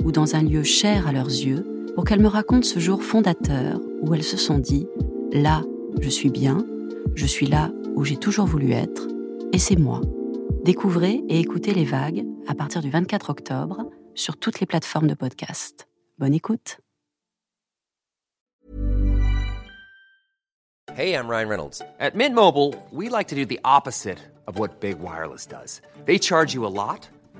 ou dans un lieu cher à leurs yeux, pour qu'elles me racontent ce jour fondateur où elles se sont dit « Là, je suis bien, je suis là où j'ai toujours voulu être, et c'est moi ». Découvrez et écoutez Les Vagues à partir du 24 octobre sur toutes les plateformes de podcast. Bonne écoute. Hey, I'm Ryan Reynolds. At Mint Mobile, we like to do the opposite of what Big Wireless does. They charge you a lot.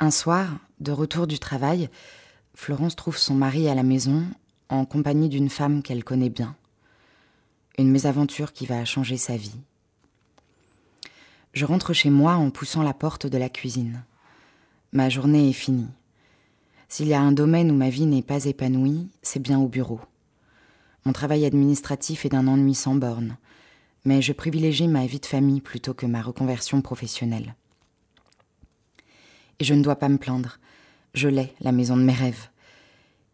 Un soir, de retour du travail, Florence trouve son mari à la maison en compagnie d'une femme qu'elle connaît bien. Une mésaventure qui va changer sa vie. Je rentre chez moi en poussant la porte de la cuisine. Ma journée est finie. S'il y a un domaine où ma vie n'est pas épanouie, c'est bien au bureau. Mon travail administratif est d'un ennui sans borne, mais je privilégie ma vie de famille plutôt que ma reconversion professionnelle. Et je ne dois pas me plaindre. Je l'ai, la maison de mes rêves.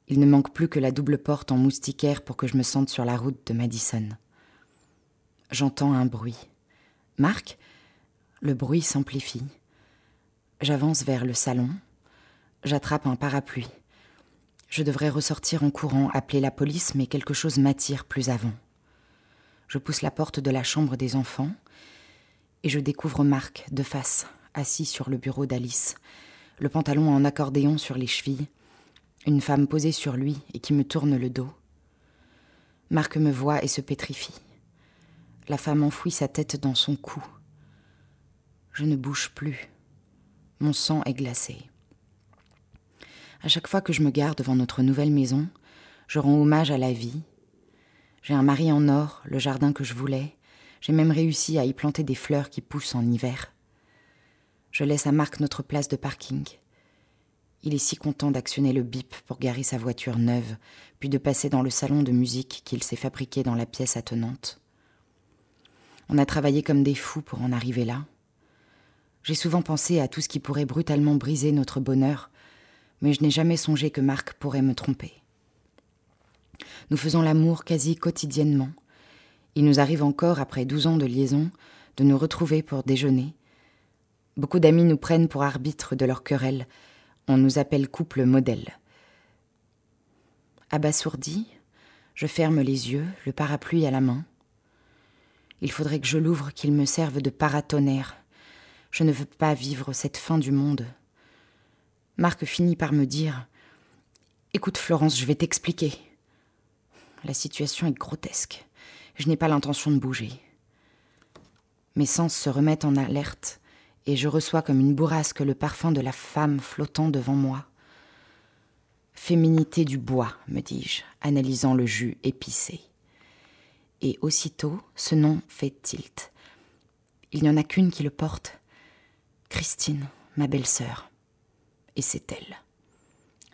Il ne manque plus que la double porte en moustiquaire pour que je me sente sur la route de Madison. J'entends un bruit. Marc ? Le bruit s'amplifie. J'avance vers le salon. J'attrape un parapluie. Je devrais ressortir en courant, appeler la police, mais quelque chose m'attire plus avant. Je pousse la porte de la chambre des enfants et je découvre Marc de face, assis sur le bureau d'Alice, le pantalon en accordéon sur les chevilles, une femme posée sur lui et qui me tourne le dos. Marc me voit et se pétrifie. La femme enfouit sa tête dans son cou. Je ne bouge plus. Mon sang est glacé. À chaque fois que je me gare devant notre nouvelle maison, je rends hommage à la vie. J'ai un mari en or, le jardin que je voulais. J'ai même réussi à y planter des fleurs qui poussent en hiver. Je laisse à Marc notre place de parking. Il est si content d'actionner le bip pour garer sa voiture neuve, puis de passer dans le salon de musique qu'il s'est fabriqué dans la pièce attenante. On a travaillé comme des fous pour en arriver là. J'ai souvent pensé à tout ce qui pourrait brutalement briser notre bonheur, mais je n'ai jamais songé que Marc pourrait me tromper. Nous faisons l'amour quasi quotidiennement. Il nous arrive encore, après 12 ans de liaison, de nous retrouver pour déjeuner. Beaucoup d'amis nous prennent pour arbitres de leur querelle. On nous appelle couple modèle. Abasourdi, je ferme les yeux, le parapluie à la main. Il faudrait que je l'ouvre, qu'il me serve de paratonnerre. Je ne veux pas vivre cette fin du monde. Marc finit par me dire « Écoute Florence, je vais t'expliquer. » La situation est grotesque. Je n'ai pas l'intention de bouger. Mes sens se remettent en alerte. Et je reçois comme une bourrasque le parfum de la femme flottant devant moi. « Féminité du bois », me dis-je, analysant le jus épicé. Et aussitôt, ce nom fait tilt. Il n'y en a qu'une qui le porte. Christine, ma belle-sœur. Et c'est elle.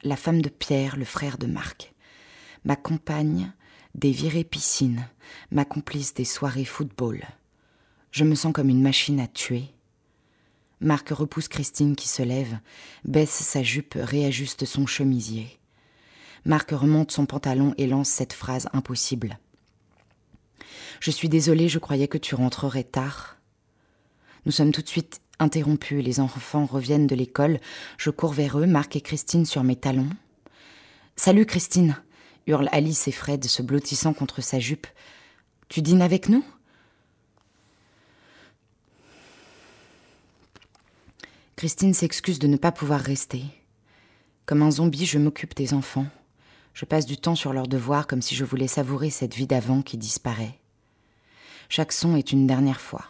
La femme de Pierre, le frère de Marc. Ma compagne des virées piscines, ma complice des soirées football. Je me sens comme une machine à tuer. Marc repousse Christine qui se lève, baisse sa jupe, réajuste son chemisier. Marc remonte son pantalon et lance cette phrase impossible. « Je suis désolée, je croyais que tu rentrerais tard. » Nous sommes tout de suite interrompus. Les enfants reviennent de l'école. Je cours vers eux, Marc et Christine sur mes talons. « Salut Christine !» hurlent Alice et Fred, se blottissant contre sa jupe. « Tu dînes avec nous ?» Christine s'excuse de ne pas pouvoir rester. Comme un zombie, je m'occupe des enfants. Je passe du temps sur leurs devoirs comme si je voulais savourer cette vie d'avant qui disparaît. Chaque son est une dernière fois.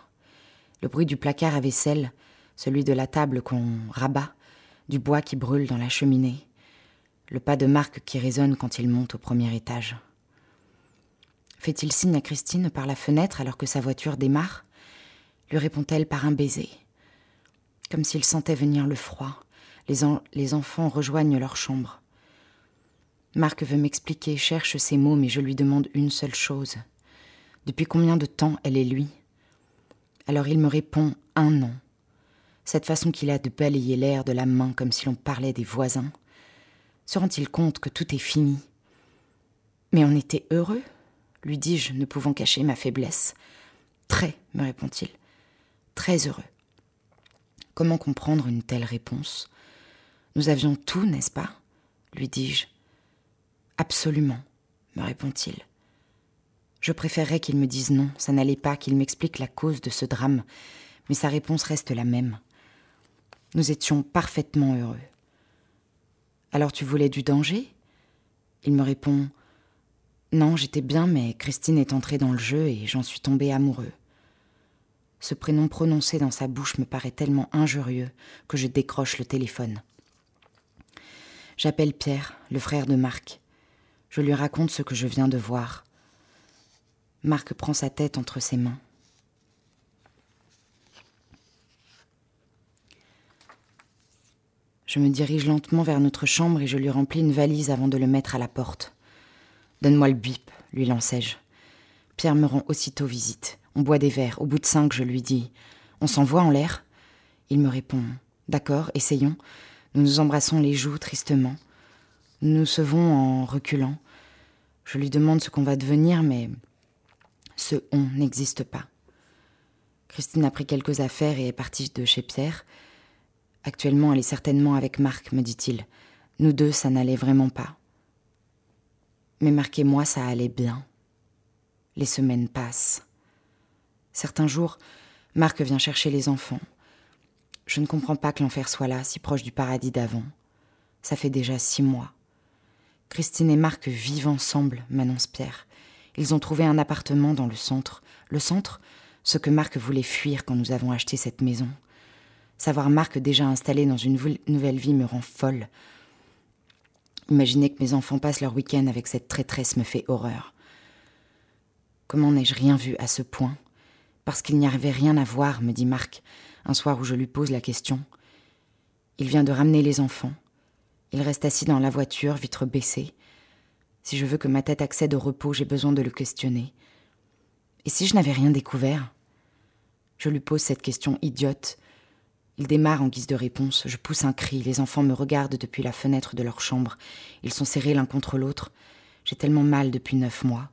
Le bruit du placard à vaisselle, celui de la table qu'on rabat, du bois qui brûle dans la cheminée, le pas de Marc qui résonne quand il monte au premier étage. Fait-il signe à Christine par la fenêtre alors que sa voiture démarre ? Lui répond-elle par un baiser ? Comme s'ils sentaient venir le froid, les enfants rejoignent leur chambre. Marc veut m'expliquer, cherche ses mots, mais je lui demande une seule chose. Depuis combien de temps elle est lui ? Alors il me répond « 1 an ». Cette façon qu'il a de balayer l'air de la main comme si l'on parlait des voisins. Se rend-il compte que tout est fini ? Mais on était heureux, lui dis-je, ne pouvant cacher ma faiblesse. « Très », me répond-il, « très heureux ». Comment comprendre une telle réponse ? Nous avions tout, n'est-ce pas ? Lui dis-je. Absolument, me répond-il. Je préférerais qu'il me dise non, ça n'allait pas, qu'il m'explique la cause de ce drame, mais sa réponse reste la même. Nous étions parfaitement heureux. Alors tu voulais du danger ? Il me répond. Non, j'étais bien, mais Christine est entrée dans le jeu et j'en suis tombé amoureux. Ce prénom prononcé dans sa bouche me paraît tellement injurieux que je décroche le téléphone. J'appelle Pierre, le frère de Marc. Je lui raconte ce que je viens de voir. Marc prend sa tête entre ses mains. Je me dirige lentement vers notre chambre et je lui remplis une valise avant de le mettre à la porte. « Donne-moi le bip », lui lançai-je. Pierre me rend aussitôt visite. On boit des verres. Au bout de 5, je lui dis « On s'envoie en l'air ?» Il me répond « D'accord, essayons. » Nous nous embrassons les joues tristement. Nous nous sauvons en reculant. Je lui demande ce qu'on va devenir, mais ce « on » n'existe pas. Christine a pris quelques affaires et est partie de chez Pierre. « Actuellement, elle est certainement avec Marc, me dit-il. Nous deux, ça n'allait vraiment pas. » Mais Marc et moi, ça allait bien. Les semaines passent. Certains jours, Marc vient chercher les enfants. Je ne comprends pas que l'enfer soit là, si proche du paradis d'avant. Ça fait déjà 6 mois. Christine et Marc vivent ensemble, m'annonce Pierre. Ils ont trouvé un appartement dans le centre. Le centre, ce que Marc voulait fuir quand nous avons acheté cette maison. Savoir Marc déjà installé dans une nouvelle vie me rend folle. Imaginer que mes enfants passent leur week-end avec cette traîtresse me fait horreur. Comment n'ai-je rien vu à ce point ? Parce qu'il n'y arrivait rien à voir, me dit Marc, un soir où je lui pose la question. Il vient de ramener les enfants. Il reste assis dans la voiture, vitre baissée. Si je veux que ma tête accède au repos, j'ai besoin de le questionner. Et si je n'avais rien découvert ? Je lui pose cette question idiote. Il démarre en guise de réponse. Je pousse un cri. Les enfants me regardent depuis la fenêtre de leur chambre. Ils sont serrés l'un contre l'autre. J'ai tellement mal depuis 9 mois.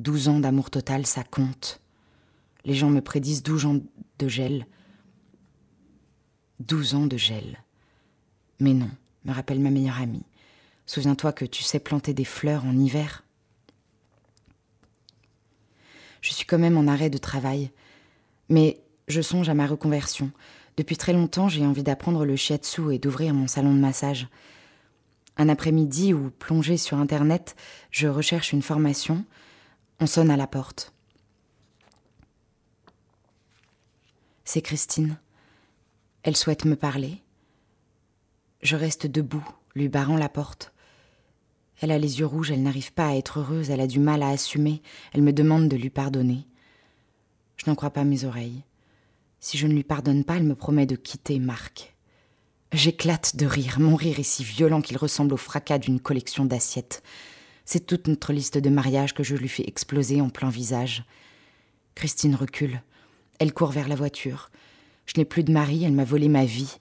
12 ans d'amour total, ça compte. Les gens me prédisent 12 ans de gel. 12 ans de gel. Mais non, me rappelle ma meilleure amie. Souviens-toi que tu sais planter des fleurs en hiver. Je suis quand même en arrêt de travail. Mais je songe à ma reconversion. Depuis très longtemps, j'ai envie d'apprendre le shiatsu et d'ouvrir mon salon de massage. Un après-midi où, plongée sur Internet, je recherche une formation. On sonne à la porte. C'est Christine. Elle souhaite me parler. Je reste debout, lui barrant la porte. Elle a les yeux rouges, elle n'arrive pas à être heureuse, elle a du mal à assumer. Elle me demande de lui pardonner. Je n'en crois pas mes oreilles. Si je ne lui pardonne pas, elle me promet de quitter Marc. J'éclate de rire. Mon rire est si violent qu'il ressemble au fracas d'une collection d'assiettes. C'est toute notre liste de mariages que je lui fais exploser en plein visage. Christine recule. Elle court vers la voiture. Je n'ai plus de mari, elle m'a volé ma vie.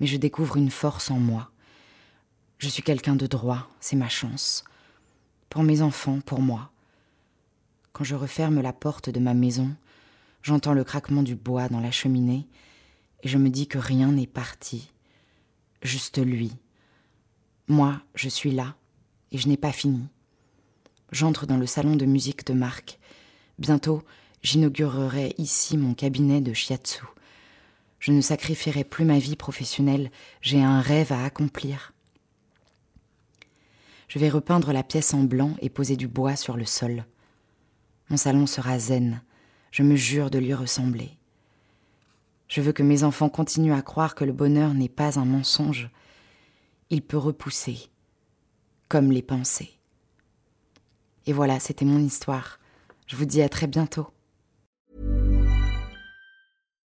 Mais je découvre une force en moi. Je suis quelqu'un de droit, c'est ma chance. Pour mes enfants, pour moi. Quand je referme la porte de ma maison, j'entends le craquement du bois dans la cheminée et je me dis que rien n'est parti. Juste lui. Moi, je suis là et je n'ai pas fini. J'entre dans le salon de musique de Marc. Bientôt, j'inaugurerai ici mon cabinet de shiatsu. Je ne sacrifierai plus ma vie professionnelle, j'ai un rêve à accomplir. Je vais repeindre la pièce en blanc et poser du bois sur le sol. Mon salon sera zen, je me jure de lui ressembler. Je veux que mes enfants continuent à croire que le bonheur n'est pas un mensonge. Il peut repousser, comme les pensées. Et voilà, c'était mon histoire. Je vous dis à très bientôt.